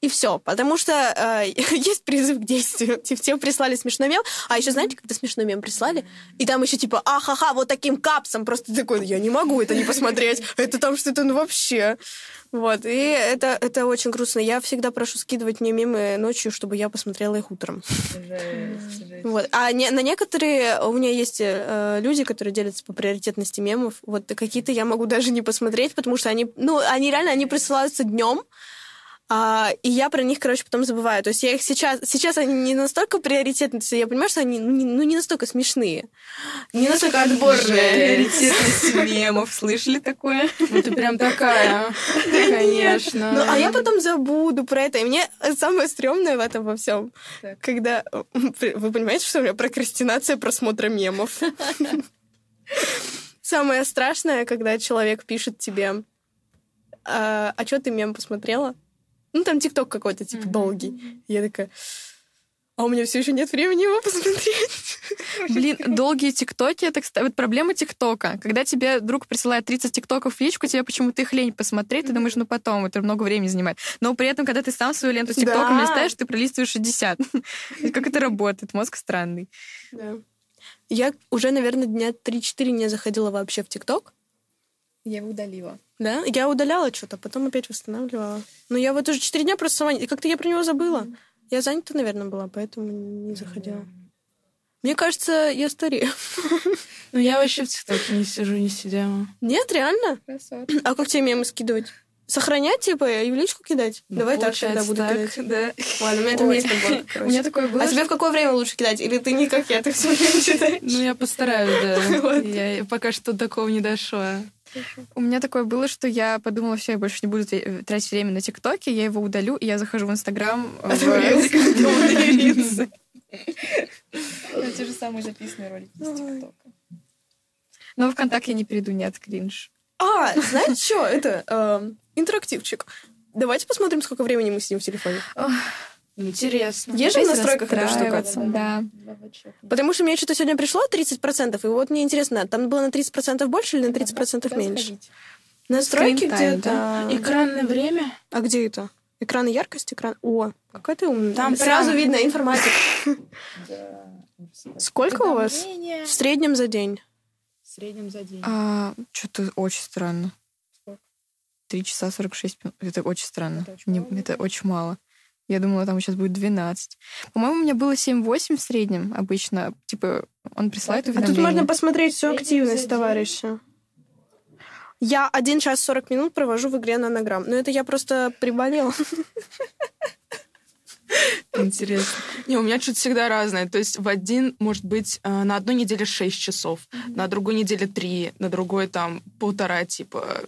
И все, потому что э, есть призыв к действию. Всем прислали смешной мем. А еще знаете, когда смешной мем прислали, и там еще типа, ахаха, вот таким капсом. Просто такой, я не могу это не посмотреть. Это там что-то, ну вообще. Вот, и это, это очень грустно. Я всегда прошу скидывать мне мемы ночью, чтобы я посмотрела их утром. Жесть, жесть. Вот. А не, на некоторые у меня есть э, люди, которые делятся по приоритетности мемов. Вот какие-то я могу даже не посмотреть, потому что они, ну, они реально, они присылаются днем. А, и я про них, короче, потом забываю. То есть я их сейчас... Сейчас они не настолько приоритетные. Я понимаю, что они ну, не настолько смешные. Не настолько отборные. Приоритетность мемов. Слышали такое? Ну ты прям такая. Конечно. А я потом забуду про это. И мне самое стрёмное в этом во всем, когда... Вы понимаете, что у меня прокрастинация просмотра мемов? Самое страшное, когда человек пишет тебе, а что ты мем посмотрела? Ну, там ТикТок какой-то, типа, mm-hmm. долгий. Я такая, а у меня все еще нет времени его посмотреть. Блин, долгие ТикТоки, это, кстати, вот проблема ТикТока. Когда тебе друг присылает тридцать ТикТоков в личку, тебе почему-то их лень посмотреть, ты думаешь, ну потом, это много времени занимает. Но при этом, когда ты сам свою ленту с ТикТоком листаешь, ты пролистываешь шестьдесят. Как это работает? Мозг странный. Я уже, наверное, дня три-четыре не заходила вообще в ТикТок. Я его удалила. Да? Я удаляла что-то, потом опять восстанавливала. Но я вот уже четыре дня просто сама... Как-то я про него забыла. Mm-hmm. Я занята, наверное, была, поэтому не заходила. Mm-hmm. Мне кажется, я старею. Ну, я вообще в ТикТоке не сижу, не сидела. Нет, реально? Красота. А как тебе мемы скидывать? Сохранять, типа, и в личку кидать? Ну, давай так, тогда буду так, кидать. Да. Ладно, у меня там есть подборка, короче. У меня такое было. А тебе в какое время лучше кидать? Или ты не как я, ты все время читаешь? Ну, я постараюсь, да. Я пока что до такого не дошла. У меня такое было, что я подумала, все, я больше не буду тратить время на ТикТоке, я его удалю, и я захожу в Инстаграм. А ты удалился? Те же самые записанные ролики из ТикТока. Но ВКонтакте я не перейду, нет, кринж. А, знаете что? Это интерактивчик. Давайте посмотрим, сколько времени мы сидим в телефоне. Интересно. Есть же в настройках эта штука? Да. Потому что мне что-то сегодня пришло тридцать процентов, и вот мне интересно, там было на тридцать процентов больше или на тридцать процентов меньше? Настройки где-то. Экранное время. А где это? Экран и яркость, экран... О, какая ты умная. Там сразу видно информатик. Сколько у вас в среднем за день? В среднем за день. Что-то очень странно. три часа сорок шесть минут. Это очень странно. Это очень мало. Я думала, там сейчас будет двенадцать. По-моему, у меня было семь-восемь в среднем обычно. Типа, он присылает уведомление. А тут можно посмотреть всю активность товарища. Я один час сорок минут провожу в игре «Нанограмм». Но это я просто приболела. Интересно. Не, у меня что-то всегда разное. То есть в один, может быть, на одной неделе шесть часов, mm-hmm. на другой неделе три, на другой там полтора, типа...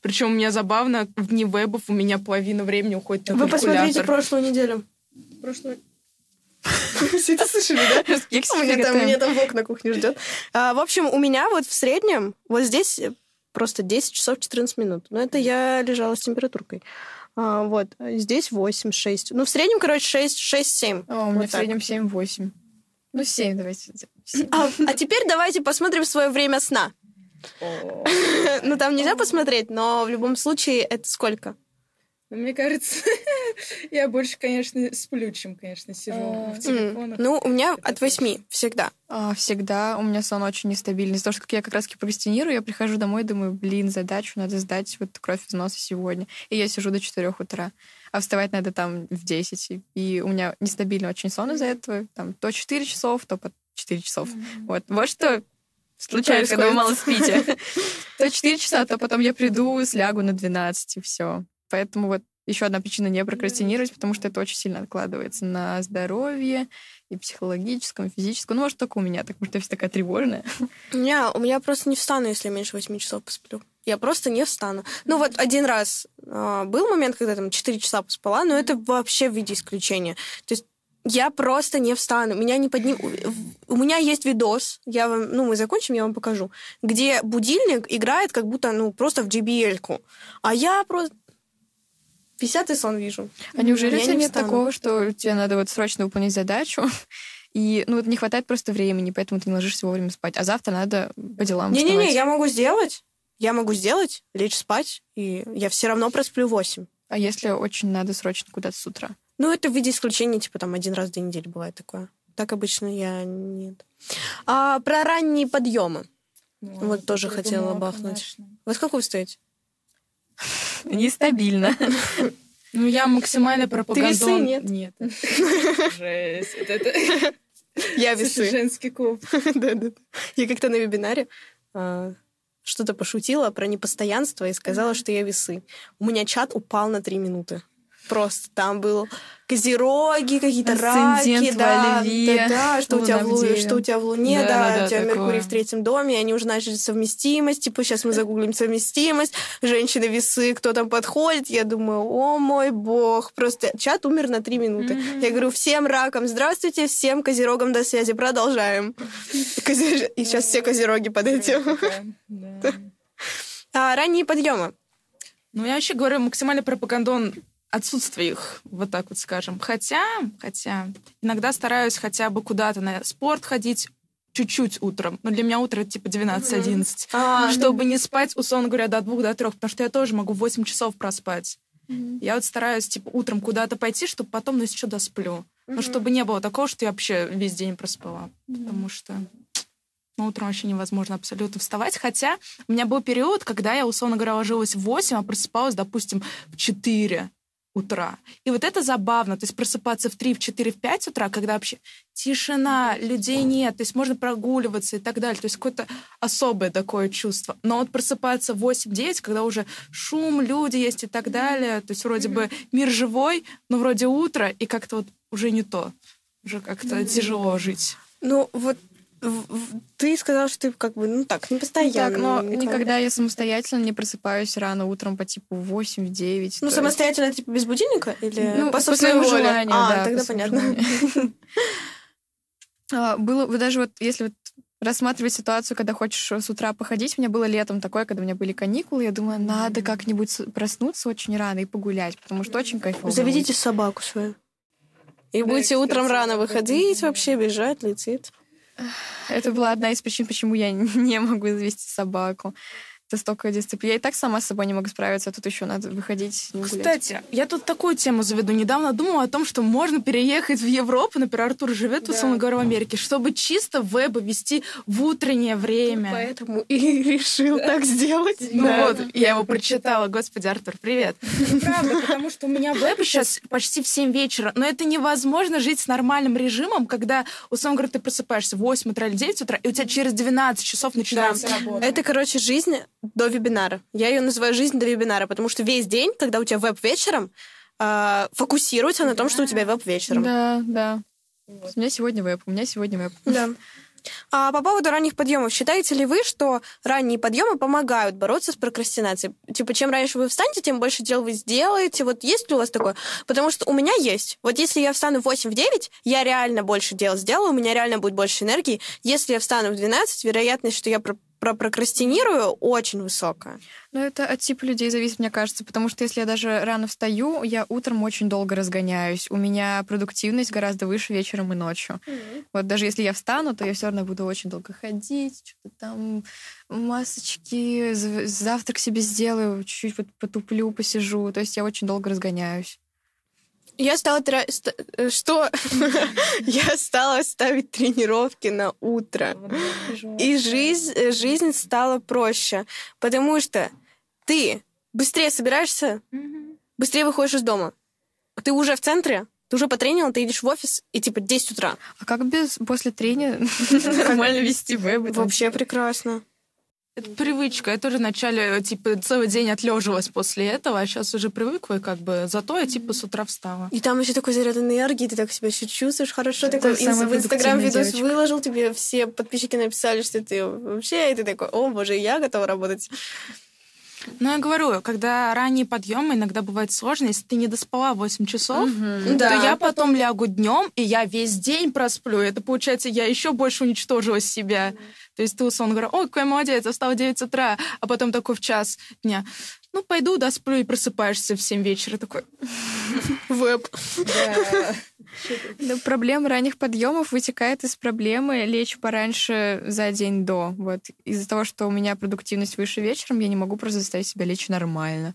Причем у меня забавно, в дни вебов у меня половина времени уходит на Вы калькулятор. Посмотрите прошлую неделю. Прошлую... Все это слышали, да? Меня там волк на кухне ждет. В общем, у меня вот в среднем, вот здесь просто десять часов четырнадцать минут. Но это я лежала с температуркой. Вот, здесь восемь-шесть. Ну, в среднем, короче, шесть-семь. О, у меня в среднем семь-восемь. Ну, семь давайте. А теперь давайте посмотрим свое время сна. Ну, там нельзя посмотреть, но в любом случае это сколько? Мне кажется, я больше, конечно, сплю, чем, конечно, сижу в телефонах. Ну, у меня от восьми всегда. Всегда. У меня сон очень нестабильный. Из-за того, что я как раз прокрастинирую, я прихожу домой и думаю, блин, задачу надо сдать, вот кровь из носа сегодня. И я сижу до четырёх утра. А вставать надо там в десять. И у меня нестабильный очень сон из-за этого. Там то четыре часов, то по четыре часов. Вот. Вот что... Случается, когда вы мало спите. То четыре часа, то потом я приду, слягу на двенадцать, и все. Поэтому вот еще одна причина не прокрастинировать, потому что это очень сильно откладывается на здоровье, и психологическом, и физическом. Ну, может, только у меня, так может, я вся такая тревожная. У меня, у меня просто не встану, если я меньше восьми часов посплю. Я просто не встану. Ну, вот один раз э, был момент, когда я там четыре часа поспала, но это вообще в виде исключения. То есть я просто не встану, меня не поднимут. У меня есть видос, я вам, ну, мы закончим, я вам покажу, где будильник играет как будто, ну, просто в джей би эль-ку. А я просто... пятидесятый сон вижу. А неужели у тебя нет такого, что тебе надо вот срочно выполнить задачу, и ну, вот не хватает просто времени, поэтому ты не ложишься вовремя спать, а завтра надо по делам вставать? Не-не-не, я могу сделать, я могу сделать, лечь спать, и я все равно просплю восемь. А если очень надо срочно куда-то с утра? Ну, это в виде исключения, типа там один раз в две недели бывает такое. Так обычно я нет. А, про ранние подъемы. Ну, вот тоже хотела бахнуть. Конечно. Во сколько вы встаете? Нестабильно. Ну, я максимально пропагандон. Ты весы, нет? Нет. Жесть. Я весы. Женский клуб. Я как-то на вебинаре что-то пошутила про непостоянство и сказала, что я весы. У меня чат упал на три минуты. Просто там был козероги, какие-то раки, да, да, да, что, у тебя в лу... что у тебя в Луне, да, да, да, у тебя такое. Меркурий в третьем доме, и они уже начали совместимость, типа сейчас мы загуглим совместимость, женщины-весы, кто там подходит, я думаю, о мой бог, просто чат умер на три минуты. Mm-hmm. Я говорю, всем ракам здравствуйте, всем козерогам до связи, продолжаем. И сейчас все козероги под этим. Ранние подъемы. Ну, я вообще говорю, максимально пропагандон отсутствие их, вот так вот скажем. Хотя, хотя иногда стараюсь хотя бы куда-то на спорт ходить чуть-чуть утром. Но для меня утро это типа двенадцать одиннадцать. Mm-hmm. Чтобы не спать, условно говоря, до двух, до трех, потому что я тоже могу восемь часов проспать. Mm-hmm. Я вот стараюсь типа утром куда-то пойти, чтобы потом, ну, если что, досплю. Mm-hmm. Но чтобы не было такого, что я вообще весь день проспала. Mm-hmm. Потому что... Ну, утром вообще невозможно абсолютно вставать. Хотя у меня был период, когда я, условно говоря, ложилась в восемь, а просыпалась, допустим, в четыре утра. И вот это забавно. То есть просыпаться в три, в четыре, в пять утра, когда вообще тишина, людей нет, то есть можно прогуливаться и так далее. То есть какое-то особое такое чувство. Но вот просыпаться в восемь-девять, когда уже шум, люди есть и так далее. То есть вроде бы мир живой, но вроде утро, и как-то вот уже не то. Уже как-то тяжело жить. Ну, вот ты сказала, что ты как бы, ну так, не постоянно. Ну, так, но никогда. никогда я самостоятельно не просыпаюсь рано утром по типу восемь-девять. Ну, самостоятельно есть... типа без будильника? Или ну, по своему желанию, а, да. тогда понятно. Было, вот даже вот, если вот рассматривать ситуацию, когда хочешь с утра походить, у меня было летом такое, когда у меня были каникулы, я думаю, надо как-нибудь проснуться очень рано и погулять, потому что очень кайфово. Заведите собаку свою. И будете утром рано выходить вообще, бежать, лететь. Это была одна из причин, почему я не могу завести собаку. Это столько дисциплины. Я и так сама с собой не могу справиться, а тут еще надо выходить. Кстати, гулять. Я тут такую тему заведу. Недавно думала о том, что можно переехать в Европу, например, Артур живет, да. условно говоря, в Америке, чтобы чисто веб вести в утреннее время. Ну, поэтому и решил да. так сделать. Ну да. вот, я его прочитала. Господи, Артур, привет. Правда, потому что у меня веб сейчас почти в семь вечера, но это невозможно жить с нормальным режимом, когда, условно говоря, ты просыпаешься в восемь утра или девять утра, и у тебя через двенадцать часов начинается работа. Это, короче, жизнь... до вебинара. Я ее называю «Жизнь до вебинара», потому что весь день, когда у тебя веб вечером, э, фокусируется на том, что у тебя веб вечером. Да, да. Вот. У меня сегодня веб, у меня сегодня веб. Да. А по поводу ранних подъемов. Считаете ли вы, что ранние подъемы помогают бороться с прокрастинацией? Типа, чем раньше вы встанете, тем больше дел вы сделаете. Вот есть ли у вас такое? Потому что у меня есть. Вот если я встану в восемь-девять, я реально больше дел сделаю, у меня реально будет больше энергии. Если я встану в двенадцать, вероятность, что я про прокрастинирую, очень высокая. Ну, это от типа людей зависит, мне кажется, потому что если я даже рано встаю, я утром очень долго разгоняюсь. У меня продуктивность гораздо выше вечером и ночью. Mm-hmm. Вот даже если я встану, то я все равно буду очень долго ходить, что-то там масочки, завтрак себе сделаю, чуть-чуть потуплю, посижу. То есть я очень долго разгоняюсь. Я стала, тра... что? Я стала ставить тренировки на утро. И жизнь, жизнь стала проще. Потому что ты быстрее собираешься, быстрее выходишь из дома. Ты уже в центре, ты уже потренила, ты идешь в офис, и типа десять утра. А как без после трения нормально вести веб? Вообще прекрасно. Это привычка. Я тоже вначале типа целый день отлеживалась после этого, а сейчас уже привыкла, и как бы зато я типа с утра встала. И там еще такой заряд энергии, ты так себя еще чувствуешь хорошо. Ты такой в Инстаграм видос выложил, тебе все подписчики написали, что ты вообще, и ты такой, о боже, я готова работать. Ну, я говорю, когда ранние подъемы иногда бывает сложно, если ты не доспала восемь часов, mm-hmm. да. то я потом лягу днем, и я весь день просплю. Это, получается, я еще больше уничтожила себя. Mm-hmm. То есть ты, условно говоря, ой, какой молодец, встал в девять утра, а потом такой в час дня. Ну, пойду, да, сплю, и просыпаешься в семь вечера. Такой веб. Да, проблема ранних подъемов вытекает из проблемы лечь пораньше за день до. Вот. Из-за того, что у меня продуктивность выше вечером, я не могу просто заставить себя лечь нормально.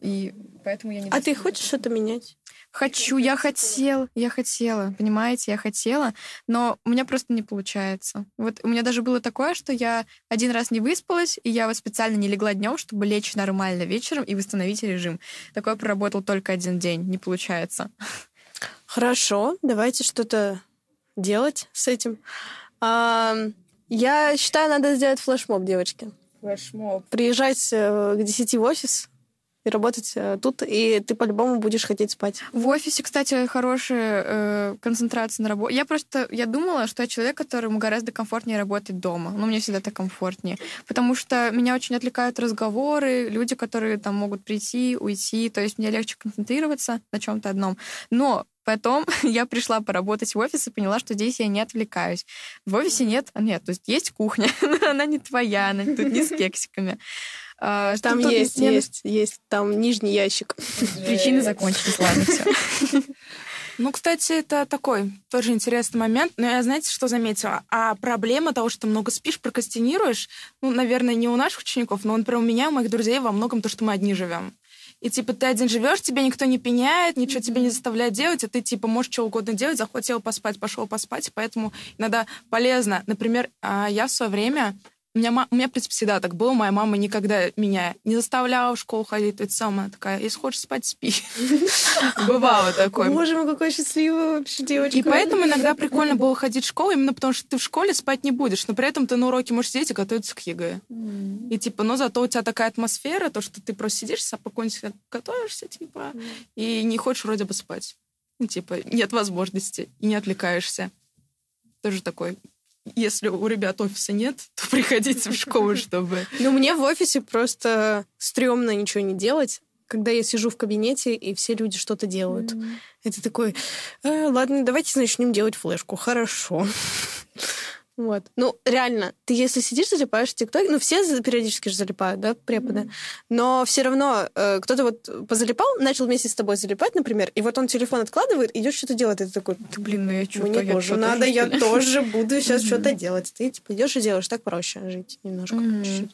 И поэтому я не... А ты хочешь что-то менять? Хочу, я хотела, я хотела, понимаете, я хотела, но у меня просто не получается. Вот у меня даже было такое, что я один раз не выспалась, и я вот специально не легла днем, чтобы лечь нормально вечером и восстановить режим. Такое проработал только один день, не получается. Хорошо, давайте что-то делать с этим. А, я считаю, надо сделать флешмоб, девочки. Флешмоб. Приезжать к десяти в офис и работать тут, и ты по-любому будешь хотеть спать. В офисе, кстати, хорошая э, концентрация на работе. Я просто, я думала, что я человек, которому гораздо комфортнее работать дома. Ну, мне всегда так комфортнее. Потому что меня очень отвлекают разговоры, люди, которые там могут прийти, уйти. То есть мне легче концентрироваться на чем-то одном. Но потом я пришла поработать в офис и поняла, что здесь я не отвлекаюсь. В офисе нет, нет, то есть есть кухня, но она не твоя, она тут не с кексиками. А, там есть, есть, есть. Там нижний ящик. Причины закончились, ладно, все. Ну, кстати, это такой тоже интересный момент. Но я, знаете, что заметила? А проблема того, что много спишь, прокрастинируешь, ну, наверное, не у наших учеников, но, например, у меня, у моих друзей во многом то, что мы одни живем. И, типа, ты один живешь, тебя никто не пеняет, ничего mm-hmm. тебя не заставляет делать, а ты, типа, можешь что угодно делать, захотел поспать, пошел поспать, поэтому иногда полезно. Например, я в свое время... У меня, у меня, в принципе, всегда так было. Моя мама никогда меня не заставляла в школу ходить. То есть сама такая, если хочешь спать, спи. Бывало такое. Боже мой, какая счастливая вообще девочка. И поэтому иногда прикольно было ходить в школу, именно потому что ты в школе спать не будешь, но при этом ты на уроке можешь сидеть и готовиться к ЕГЭ. И типа, но зато у тебя такая атмосфера, то, что ты просто сидишь, спокойно готовишься, типа, и не хочешь вроде бы спать. Типа, нет возможности, и не отвлекаешься. Тоже такой... Если у ребят офиса нет, то приходите в школу, чтобы... Ну, мне в офисе просто стрёмно ничего не делать, когда я сижу в кабинете, и все люди что-то делают. Mm-hmm. Это такой, э, ладно, давайте начнем делать флешку. Хорошо. Вот. Ну, реально, ты если сидишь, залипаешь в ТикТоке, ну, все периодически же залипают, да, преподы, mm-hmm. но все равно э, кто-то вот позалипал, начал вместе с тобой залипать, например, и вот он телефон откладывает, идешь что-то делать, и ты такой, ты, блин, ну я что-то... Мне тоже надо, я тоже буду сейчас что-то делать. Ты, типа, идешь и делаешь, так проще жить немножко, чуть-чуть.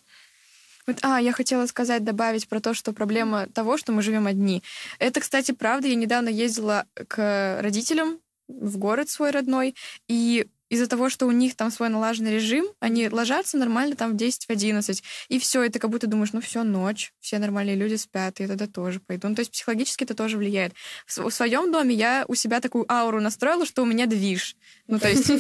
Вот, а, я хотела сказать, добавить про то, что проблема того, что мы живем одни. Это, кстати, правда. Я недавно ездила к родителям в город свой родной, и из-за того, что у них там свой налаженный режим, они ложатся нормально там в десять в одиннадцать. И все, и ты как будто думаешь, ну все, ночь, все нормальные люди спят, и я тогда тоже пойду. Ну, то есть психологически это тоже влияет. В, в своем доме я у себя такую ауру настроила, что у меня движ. Ну, то есть...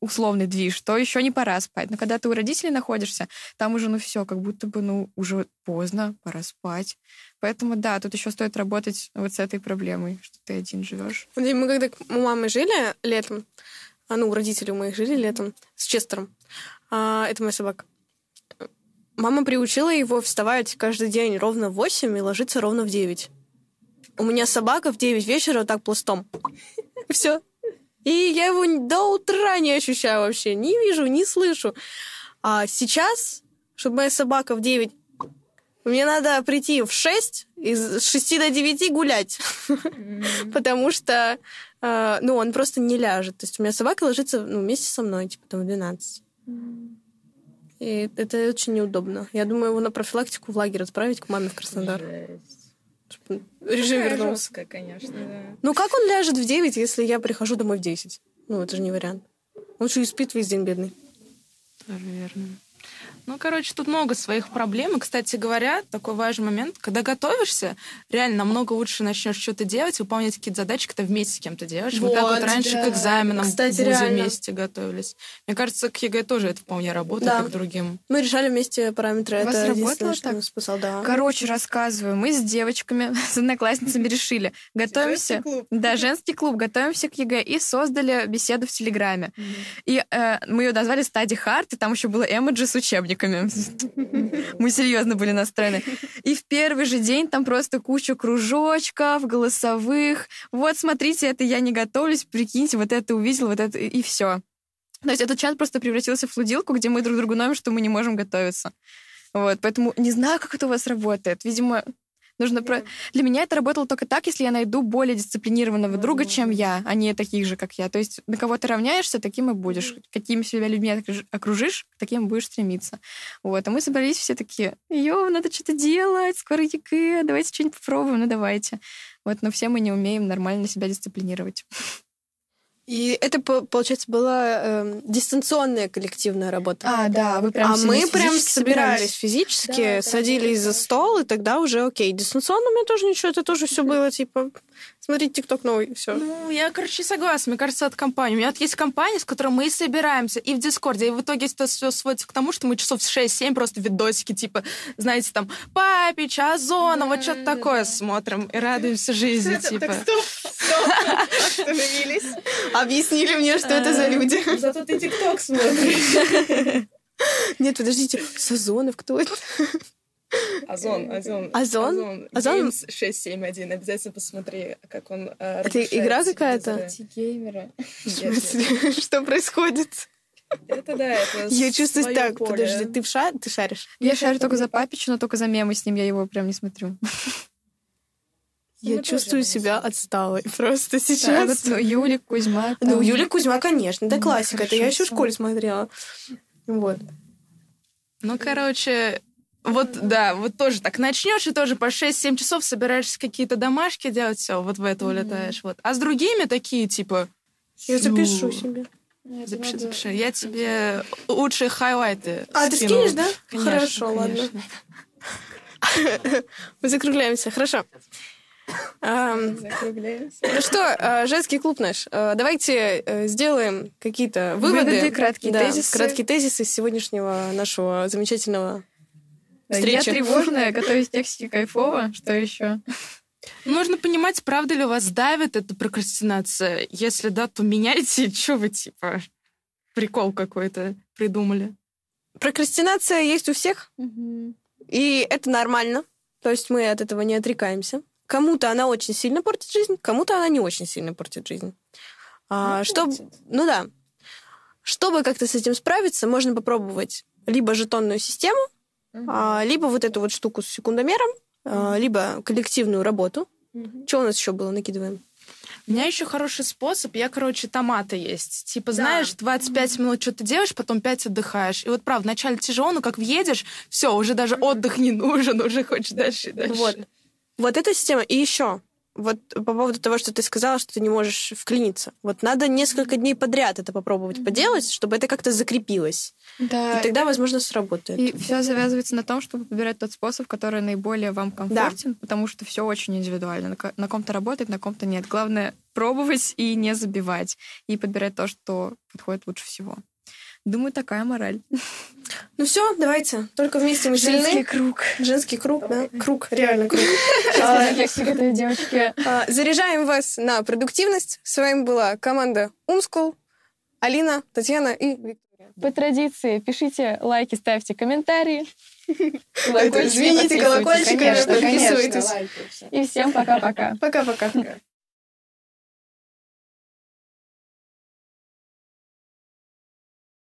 условный движ, то еще не пора спать. Но когда ты у родителей находишься, там уже, ну, все, как будто бы, ну, уже поздно, пора спать. Поэтому, да, тут еще стоит работать вот с этой проблемой, что ты один живешь. Мы когда у мамы жили летом, а, ну, у родителей у моих жили летом с Честером, а, это моя собака, мама приучила его вставать каждый день ровно в восемь и ложиться ровно в девять. У меня собака в девять вечера вот так пластом. Все. И я его до утра не ощущаю вообще. Не вижу, не слышу. А сейчас, чтобы моя собака в девять... Мне надо прийти в шесть, из шести до девяти гулять. Mm-hmm. Потому что, э, ну, он просто не ляжет. То есть у меня собака ложится, ну, вместе со мной, типа, там, в двенадцать. Mm-hmm. И это очень неудобно. Я думаю, его на профилактику в лагерь отправить к маме в Краснодар. Жесть. Режим вернулся. Жесткая, конечно, да. Ну, как он ляжет в девять, если я прихожу домой в десять? Ну, это же не вариант. Он еще и спит весь день, бедный. Тоже верно. Ну, короче, тут много своих проблем. И, кстати говоря, такой важный момент, когда готовишься, реально намного лучше начнешь что-то делать, выполнять какие-то задачи, когда вместе с кем-то делаешь. Вот, вот так вот раньше да. к экзаменам кстати, в вузе реально. Вместе готовились. Мне кажется, к ЕГЭ тоже это вполне работает, да. как другим. Мы решали вместе параметры. У это единственное, что нас спасал. Да. Короче, рассказываю. Мы с девочками, с одноклассницами решили. Готовимся. Женский клуб. Да, женский клуб. Готовимся к ЕГЭ. И создали беседу в Телеграме. Mm-hmm. И э, мы ее назвали Study Hard, и там еще было эмоджи с учебником. Мы серьезно были настроены. И в первый же день там просто куча кружочков, голосовых. Вот, смотрите, это я не готовлюсь, прикиньте, вот это увидел, вот это, и все. То есть этот чат просто превратился в флудилку, где мы друг другу ноем, что мы не можем готовиться. Вот, поэтому не знаю, как это у вас работает. Видимо, нужно... Yeah. Про... Для меня это работало только так, если я найду более дисциплинированного mm-hmm. друга, чем я, а не таких же, как я. То есть на кого ты равняешься, таким и будешь. Mm-hmm. Какими себя людьми окружишь, таким будешь стремиться. Вот, а мы собрались все такие, йоу, надо что-то делать, скоро ЕКЭ, давайте что-нибудь попробуем, ну давайте. Вот, но все мы не умеем нормально себя дисциплинировать. И это, получается, была э, дистанционная коллективная работа. А, да, вы прям а мы прям собирались физически, да, садились да, за да. стол, и тогда уже окей. Дистанционно у меня тоже ничего, это тоже все было, типа, смотрите, ТикТок новый, все. Ну, я, короче, согласна, мне кажется, от компании. У меня вот есть компания, с которой мы собираемся и в Дискорде, и в итоге это все сводится к тому, что мы часов шесть-семь просто видосики, типа, знаете, там, Папич, Озон, да, вот что-то да, такое да. смотрим и радуемся жизни, что типа. Так, стоп, стоп, остановились. Объяснили мне, что это за люди. Зато ты ТикТок смотришь. Нет, подождите, Сазонов кто это? Озон, Озон. Озон? Озон? шесть семь один. Обязательно посмотри, как он... Это игра какая-то? Геймера. Что происходит? Это да, это... Я чувствую так, подожди, ты шаришь? Я шарю только за Папича, но только за мемы с ним, я его прям не смотрю. Я мы чувствую себя не отсталой просто сейчас. Да, вот, Юля Кузьма. Там... Ну, Юля Кузьма, конечно, это да, классика. Хорошо, это я еще в школе смотрела. Вот. Ну, короче, вот, да, вот тоже так начнешь и тоже по шесть-семь часов собираешься какие-то домашки делать, все, вот в это улетаешь. Mm-hmm. Вот. А с другими такие, типа... Я запишу себе. Запиши, запиши. Я тебе лучшие хайлайты А, скину. Ты скинешь, да? Конечно, хорошо, конечно. Ладно. Мы закругляемся, хорошо. Ну что, женский клуб наш, давайте сделаем какие-то выводы, краткие тезисы из сегодняшнего нашего замечательного встречи. Я тревожная, готовить тексты кайфово, что еще? Нужно понимать, правда ли вас давит эта прокрастинация. Если да, то меняйте, что вы типа прикол какой-то придумали. Прокрастинация есть у всех, и это нормально, то есть мы от этого не отрекаемся. Кому-то она очень сильно портит жизнь, кому-то она не очень сильно портит жизнь. А, чтобы, ну да. Чтобы как-то с этим справиться, можно попробовать либо жетонную систему, uh-huh. а, либо вот эту вот штуку с секундомером, uh-huh. а, либо коллективную работу. Uh-huh. Что у нас еще было? Накидываем. У меня еще хороший способ. Я, короче, томаты есть. Типа, да. знаешь, двадцать пять mm-hmm. минут что-то делаешь, потом пять отдыхаешь. И вот, правда, вначале тяжело, но как въедешь, все, уже даже mm-hmm. отдых не нужен, уже хочешь дальше и дальше. Вот. Вот эта система. И еще, вот по поводу того, что ты сказала, что ты не можешь вклиниться. Вот надо несколько дней подряд это попробовать mm-hmm. поделать, чтобы это как-то закрепилось. Да. И тогда, возможно, сработает. И все завязывается на том, чтобы выбирать тот способ, который наиболее вам комфортен, да. потому что все очень индивидуально. На ком-то работает, на ком-то нет. Главное пробовать и не забивать. И подбирать то, что подходит лучше всего. Думаю, такая мораль. Ну все, давайте. Только вместе мы сильны. Женский круг. Женский круг, да? Круг, реально круг. Девочки. Заряжаем вас на продуктивность. С вами была команда UmSchool. Алина, Татьяна и Виктория. По традиции, пишите лайки, ставьте комментарии. Извините, колокольчик, подписывайтесь. И всем пока-пока. Пока-пока.